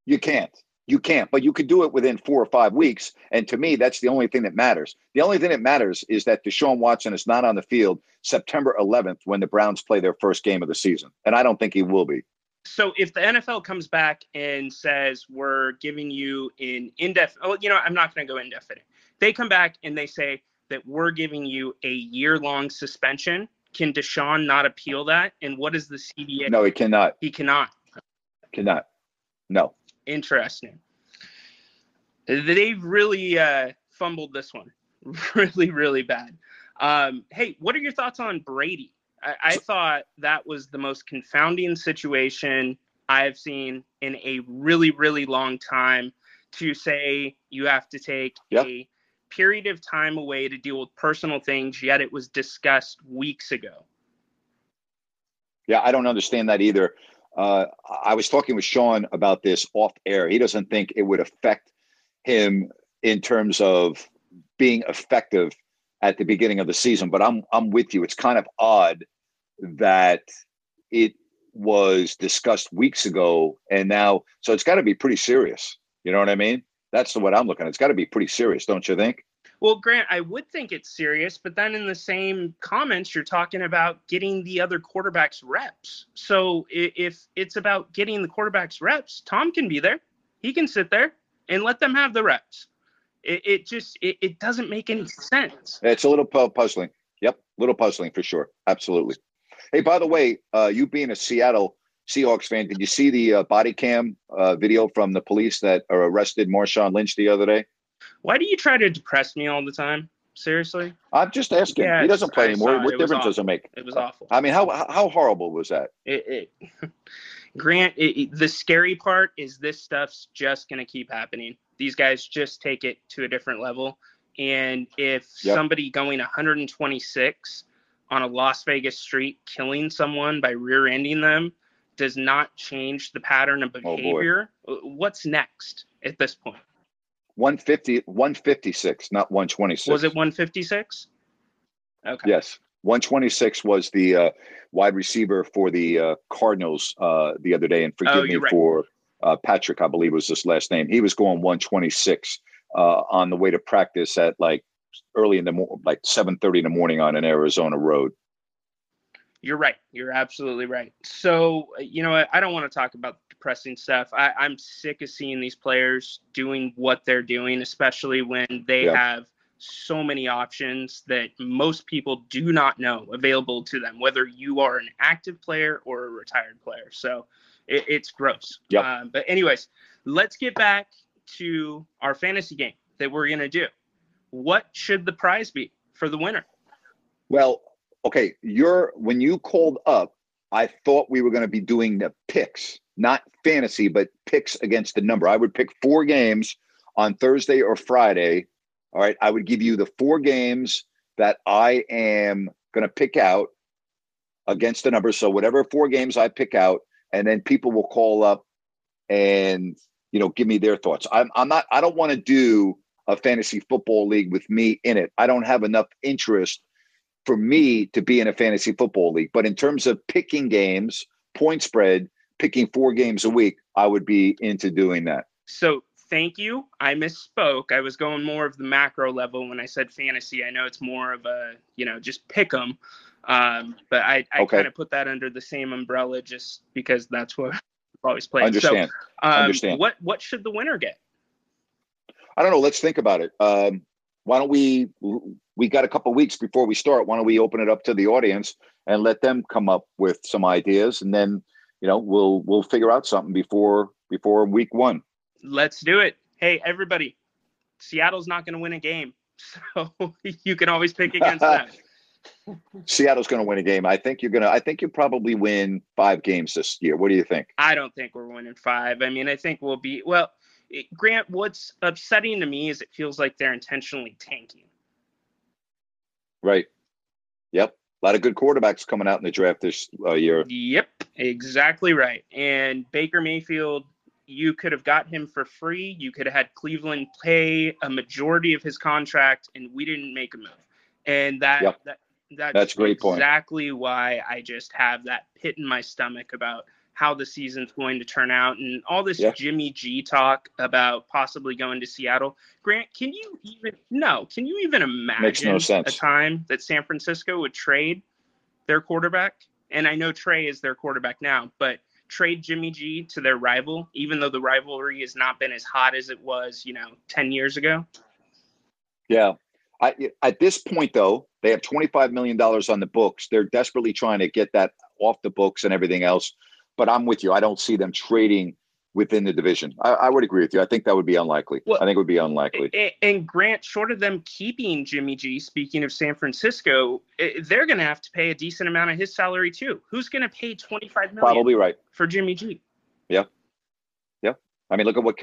You can't. You can't, but you could do it within 4 or 5 weeks. And to me, that's the only thing that matters. The only thing that matters is that Deshaun Watson is not on the field September 11th when the Browns play their first game of the season. And I don't think he will be. So if the NFL comes back and says, we're giving you an indefinite, oh, you know, I'm not going to go indefinite. They come back and they say that we're giving you a year-long suspension. Can Deshaun not appeal that? And what is the CBA? No, he cannot. He cannot. Cannot. No. Interesting. They've really fumbled this one really bad. Hey, what are your thoughts on Brady? I thought that was the most confounding situation I've seen in a really long time, to say you have to take a period of time away to deal with personal things, yet it was discussed weeks ago. Yeah, I don't understand that either. I was talking with Sean about this off air. He doesn't think it would affect him in terms of being effective at the beginning of the season, but I'm with you. It's kind of odd that it was discussed weeks ago, and now, so it's got to be pretty serious. You know what I mean? That's what I'm looking at. It's got to be pretty serious, don't you think? Well, Grant, I would think it's serious, but then in the same comments, you're talking about getting the other quarterbacks reps. So if it's about getting the quarterbacks reps, Tom can be there. He can sit there and let them have the reps. It just, it doesn't make any sense. It's a little puzzling. Yep, a little puzzling for sure. Absolutely. Hey, by the way, you being a Seattle Seahawks fan, did you see the body cam video from the police that arrested Marshawn Lynch the other day? Why do you try to depress me all the time? Seriously? I'm just asking. Yeah, he doesn't play anymore. What difference does it make? It was awful. I mean, how horrible was that? Grant, the scary part is this stuff's just going to keep happening. These guys just take it to a different level. And if somebody going 126 on a Las Vegas street, killing someone by rear-ending them, does not change the pattern of behavior, what's next at this point? 156, not 126. Was it 156? Okay. Yes. 126 was the wide receiver for the Cardinals the other day. And forgive me for Patrick, I believe was his last name. He was going 126 on the way to practice at like early in the morning, like 7:30 in the morning on an Arizona road. You're right. You're absolutely right. So, you know, I don't want to talk about depressing stuff. I'm sick of seeing these players doing what they're doing, especially when they have so many options that most people do not know available to them, whether you are an active player or a retired player. So it's gross. Yep. But anyways, let's get back to our fantasy game that we're going to do. What should the prize be for the winner? Well, okay, when you called up, I thought we were going to be doing the picks, not fantasy, but picks against the number. I would pick 4 games on Thursday or Friday. All right, I would give you the 4 games that I am going to pick out against the number. So whatever 4 games I pick out, and then people will call up and, you know, give me their thoughts. I don't want to do a fantasy football league with me in it. I don't have enough interest for me to be in a fantasy football league. But in terms of picking games, point spread, picking 4 games a week, I would be into doing that. So thank you. I misspoke. I was going more of the macro level when I said fantasy. I know it's more of a, you know, just pick them. But I kind of put that under the same umbrella just because that's what I've always played. Understand. So, What should the winner get? I don't know. Let's think about it. Why don't we got a couple of weeks before we start. Why don't we open it up to the audience and let them come up with some ideas, and then, you know, we'll figure out something before week one. Let's do it. Hey, everybody, Seattle's not going to win a game, so you can always pick against them. Seattle's going to win a game. I think you'll probably win 5 games this year. What do you think? I don't think we're winning 5. I mean, I think we'll be well. Grant, what's upsetting to me is it feels like they're intentionally tanking. Right. Yep. A lot of good quarterbacks coming out in the draft this year. Yep. Exactly right. And Baker Mayfield, you could have got him for free. You could have had Cleveland pay a majority of his contract, and we didn't make a move. And that's a great point. Exactly why I just have that pit in my stomach about how the season's going to turn out and all this Jimmy G talk about possibly going to Seattle. Grant, can you even imagine a time that San Francisco would trade their quarterback? And I know Trey is their quarterback now, but trade Jimmy G to their rival, even though the rivalry has not been as hot as it was, 10 years ago. Yeah. At this point, though, they have $25 million on the books. They're desperately trying to get that off the books and everything else. But I'm with you. I don't see them trading within the division. I would agree with you. I think that would be unlikely. Well, I think it would be unlikely. And Grant, short of them keeping Jimmy G, speaking of San Francisco, they're going to have to pay a decent amount of his salary too. Who's going to pay $25 million? Probably right. For Jimmy G? Yeah. Yeah. I mean, look at what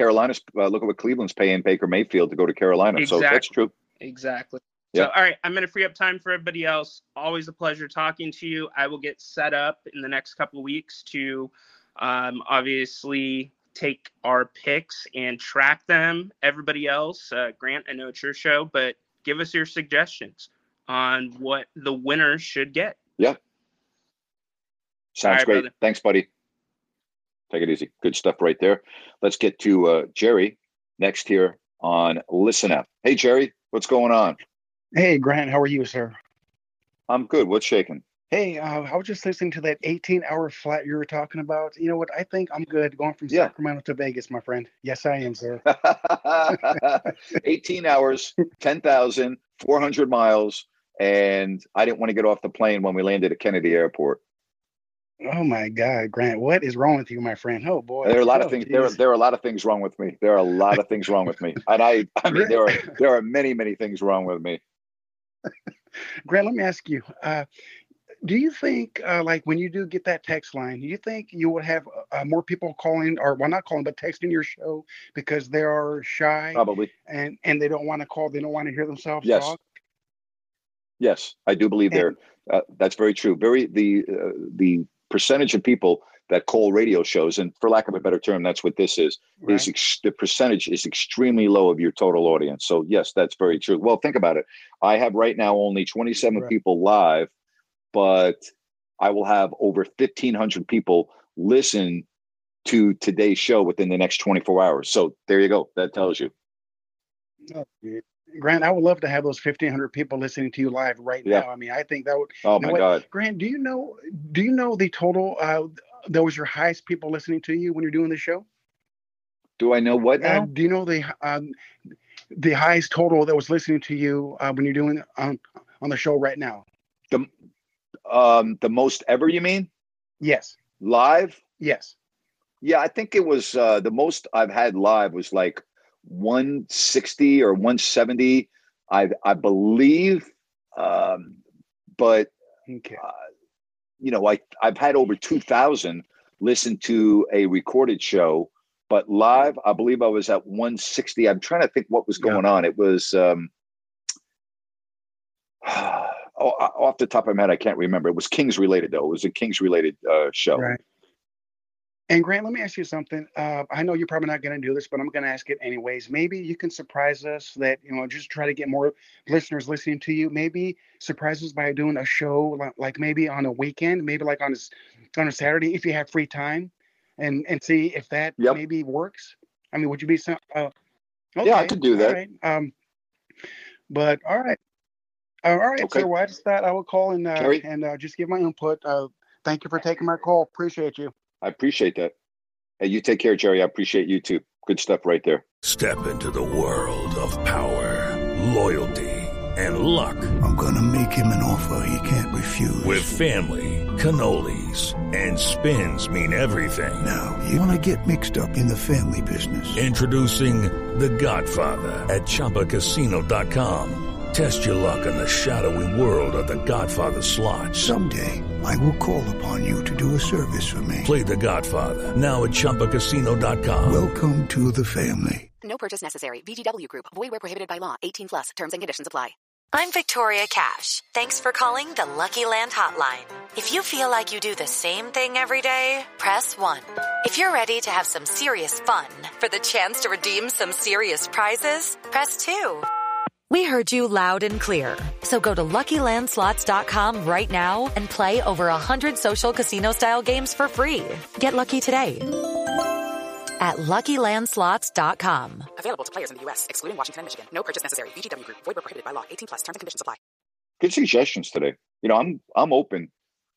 Cleveland's paying Baker Mayfield to go to Carolina. Exactly. So that's true. Exactly. Yeah. So, all right, I'm going to free up time for everybody else. Always a pleasure talking to you. I will get set up in the next couple of weeks to obviously take our picks and track them. Everybody else, Grant, I know it's your show, but give us your suggestions on what the winners should get. Yeah. Sounds great. Brother. Thanks, buddy. Take it easy. Good stuff right there. Let's get to Jerry next here on Listen Up. Hey, Jerry, what's going on? Hey, Grant, how are you, sir? I'm good. What's shaking? Hey, I was just listening to that 18-hour flight you were talking about. You know what? I think I'm good going from Sacramento to Vegas, my friend. Yes, I am, sir. 18 hours, 10,000, 400 miles, and I didn't want to get off the plane when we landed at Kennedy Airport. Oh, my God, Grant. What is wrong with you, my friend? Oh, boy. There are a lot of things. There are a lot of things wrong with me. There are a lot of things wrong with me. And I mean, there are many, many things wrong with me. Grant, let me ask you, do you think, when you do get that text line, do you think you would have more people calling but texting your show because they are shy? Probably. And they don't want to call. They don't want to hear themselves talk? Yes, I do believe that's very true. The percentage of people that call radio shows, and for lack of a better term, that's what this is. Right. The percentage is extremely low of your total audience. So yes, that's very true. Well, think about it. I have right now only 27 people live, but I will have over 1,500 people listen to today's show within the next 24 hours. So there you go. That tells you. Okay. Grant, I would love to have those 1,500 people listening to you live right now. I mean, I think that would. Oh my God, Grant! Do you know the total? That was your highest people listening to you when you're doing the show. Do I know what now? Do you know the highest total that was listening to you when you're doing on the show right now? The most ever, you mean? Yes. Live? Yes. Yeah, I think it was the most I've had live was like 160 or 170, I believe. But okay. I've had over 2,000 listen to a recorded show, but live, I believe I was at 160. I'm trying to think what was going on. It was off the top of my head, I can't remember. It was Kings related, though. It was a Kings related show. Right. And Grant, let me ask you something. I know you're probably not going to do this, but I'm going to ask it anyways. Maybe you can surprise us that, just try to get more listeners listening to you. Maybe surprise us by doing a show like maybe on a weekend, maybe like on a Saturday if you have free time and see if that maybe works. I mean, would you be some? Okay, yeah, I could do that. All right. But all right. All right. Okay. So I just thought I would call and just give my input. Thank you for taking my call. Appreciate you. I appreciate that. Hey, you take care, Jerry. I appreciate you, too. Good stuff right there. Step into the world of power, loyalty, and luck. I'm going to make him an offer he can't refuse. With family, cannolis, and spins mean everything. Now, you want to get mixed up in the family business. Introducing The Godfather at ChumbaCasino.com. Test your luck in the shadowy world of The Godfather slot. Someday, I will call upon you to do a service for me. Play The Godfather, now at ChumbaCasino.com. Welcome to the family. No purchase necessary. VGW Group. Void where prohibited by law. 18+. Terms and conditions apply. I'm Victoria Cash. Thanks for calling the Lucky Land Hotline. If you feel like you do the same thing every day, press 1. If you're ready to have some serious fun for the chance to redeem some serious prizes, press 2. We heard you loud and clear. So go to LuckyLandSlots.com right now and play over 100 social casino-style games for free. Get lucky today at LuckyLandSlots.com. Available to players in the U.S., excluding Washington and Michigan. No purchase necessary. VGW Group. Void where prohibited by law. 18 plus. Terms and conditions apply. Good suggestions today. You know, I'm open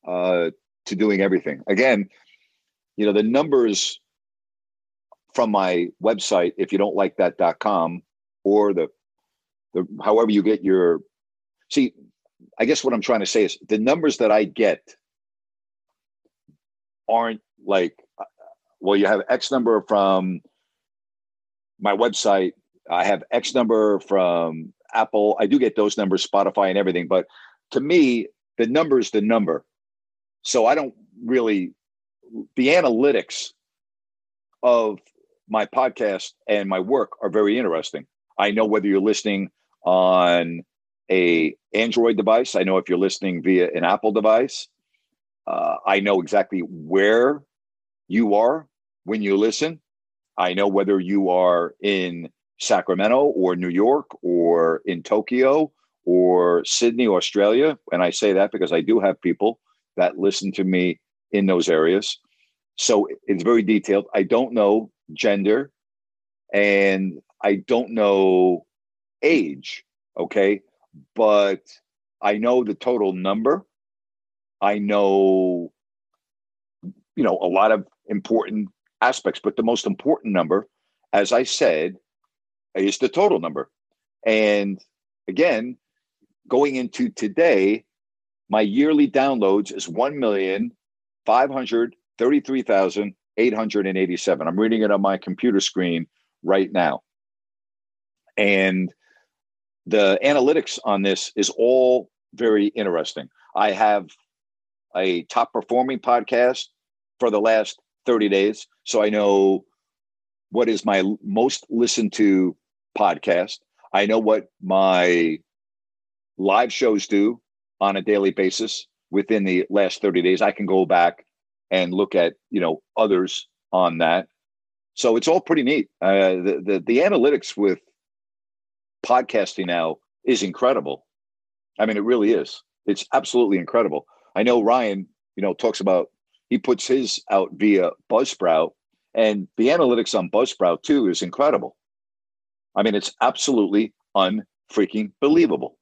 to doing everything. Again, you know, the numbers from my website, ifyoudontlikethat.com, or the however you get your – see, I guess what I'm trying to say is the numbers that I get aren't like – well, you have X number from my website. I have X number from Apple. I do get those numbers, Spotify and everything. But to me, the number is the number. So I don't really – the analytics of my podcast and my work are very interesting. I know whether you're listening on an Android device. I know if you're listening via an Apple device. I know exactly where you are when you listen. I know whether you are in Sacramento or New York or in Tokyo or Sydney, Australia. And I say that because I do have people that listen to me in those areas. So it's very detailed. I don't know gender and I don't know age, okay? But I know the total number. I know, you know, a lot of important aspects, but the most important number, as I said, is the total number. And again, going into today, my yearly downloads is 1,533,887. I'm reading it on my computer screen right now. And the analytics on this is all very interesting. I have a top performing podcast for the last 30 days. So I know what is my most listened to podcast. I know what my live shows do on a daily basis within the last 30 days. I can go back and look at, you know, others on that. So it's all pretty neat. The analytics with podcasting now is incredible. I mean, it really is. It's absolutely incredible. I know Ryan, you know, talks about, he puts his out via Buzzsprout, and the analytics on Buzzsprout too is incredible. I mean, it's absolutely unfreaking believable.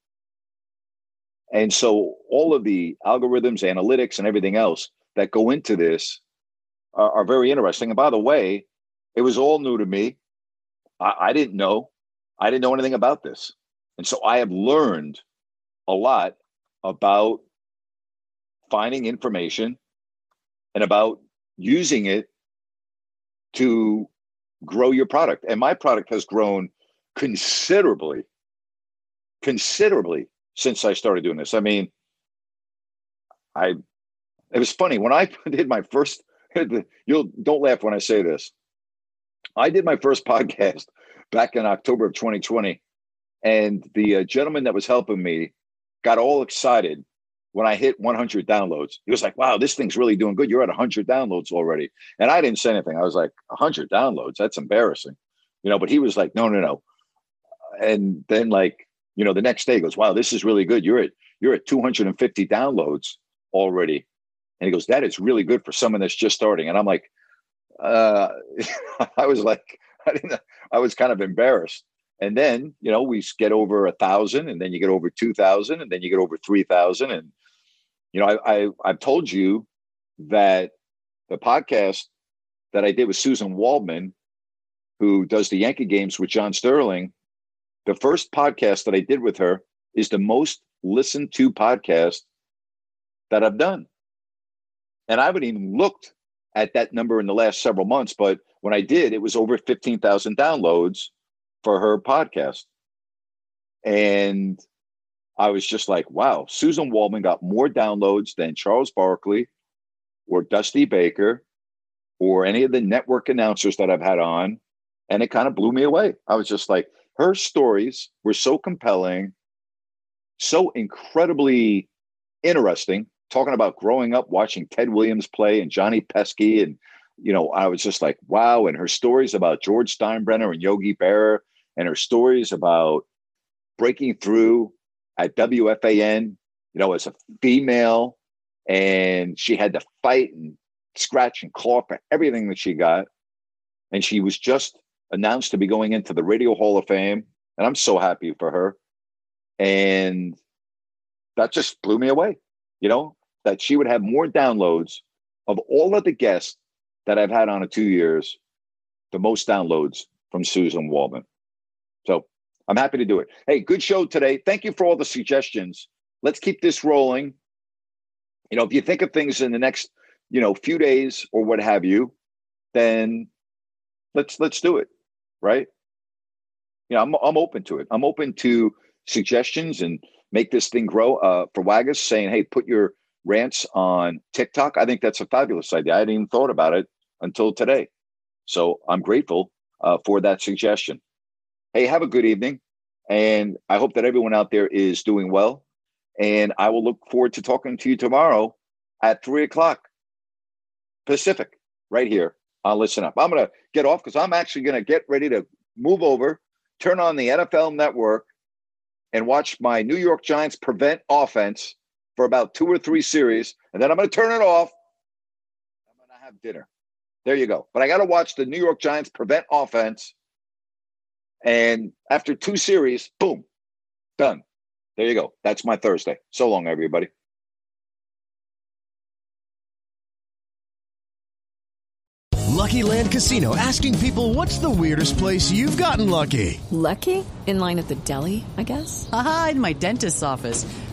And so all of the algorithms, analytics, and everything else that go into this are very interesting. And by the way, it was all new to me. I didn't know. I didn't know anything about this. And so I have learned a lot about finding information and about using it to grow your product. And my product has grown considerably since I started doing this. I mean, it was funny. When I did my first, don't laugh when I say this. I did my first podcast back in October of 2020. And the gentleman that was helping me got all excited when I hit 100 downloads. He was like, wow, this thing's really doing good. You're at 100 downloads already. And I didn't say anything. I was like, 100 downloads? That's embarrassing. You know, but he was like, no. And then, like, you know, the next day he goes, wow, this is really good. You're at 250 downloads already. And he goes, that is really good for someone that's just starting. And I'm like, I was like, I was kind of embarrassed. And then, you know, we get over 1,000, and then you get over 2,000, and then you get over 3,000. And, you know, I've told you that the podcast that I did with Susan Waldman, who does the Yankee games with John Sterling, the first podcast that I did with her is the most listened to podcast that I've done. And I haven't even looked at that number in the last several months, but when I did, it was over 15,000 downloads for her podcast. And I was just like, wow, Susan Waldman got more downloads than Charles Barkley or Dusty Baker or any of the network announcers that I've had on. And it kind of blew me away. I was just like, her stories were so compelling, so incredibly interesting, talking about growing up, watching Ted Williams play and Johnny Pesky. And, you know, I was just like, wow. And her stories about George Steinbrenner and Yogi Berra, and her stories about breaking through at WFAN, you know, as a female, and she had to fight and scratch and claw for everything that she got. And she was just announced to be going into the Radio Hall of Fame. And I'm so happy for her. And that just blew me away, you know, that she would have more downloads of all of the guests that I've had on in 2 years, the most downloads from Susan Waldman. So I'm happy to do it. Hey, good show today. Thank you for all the suggestions. Let's keep this rolling. You know, if you think of things in the next, you know, few days or what have you, then let's do it, right? You know, I'm open to it. I'm open to suggestions and make this thing grow. For Waggus saying, hey, put your rants on TikTok. I think that's a fabulous idea. I hadn't even thought about it until today. So I'm grateful for that suggestion. Hey, have a good evening. And I hope that everyone out there is doing well. And I will look forward to talking to you tomorrow at 3 o'clock Pacific, right here on Listen Up. I'm going to get off because I'm actually going to get ready to move over, turn on the NFL Network, and watch my New York Giants prevent offense for about 2 or 3 series. And then I'm going to turn it off. I'm going to have dinner. There you go. But I got to watch the New York Giants prevent offense. And after 2 series, boom, done. There you go. That's my Thursday. So long, everybody. Lucky Land Casino, asking people, what's the weirdest place you've gotten lucky? Lucky? In line at the deli, I guess? Aha, in my dentist's office.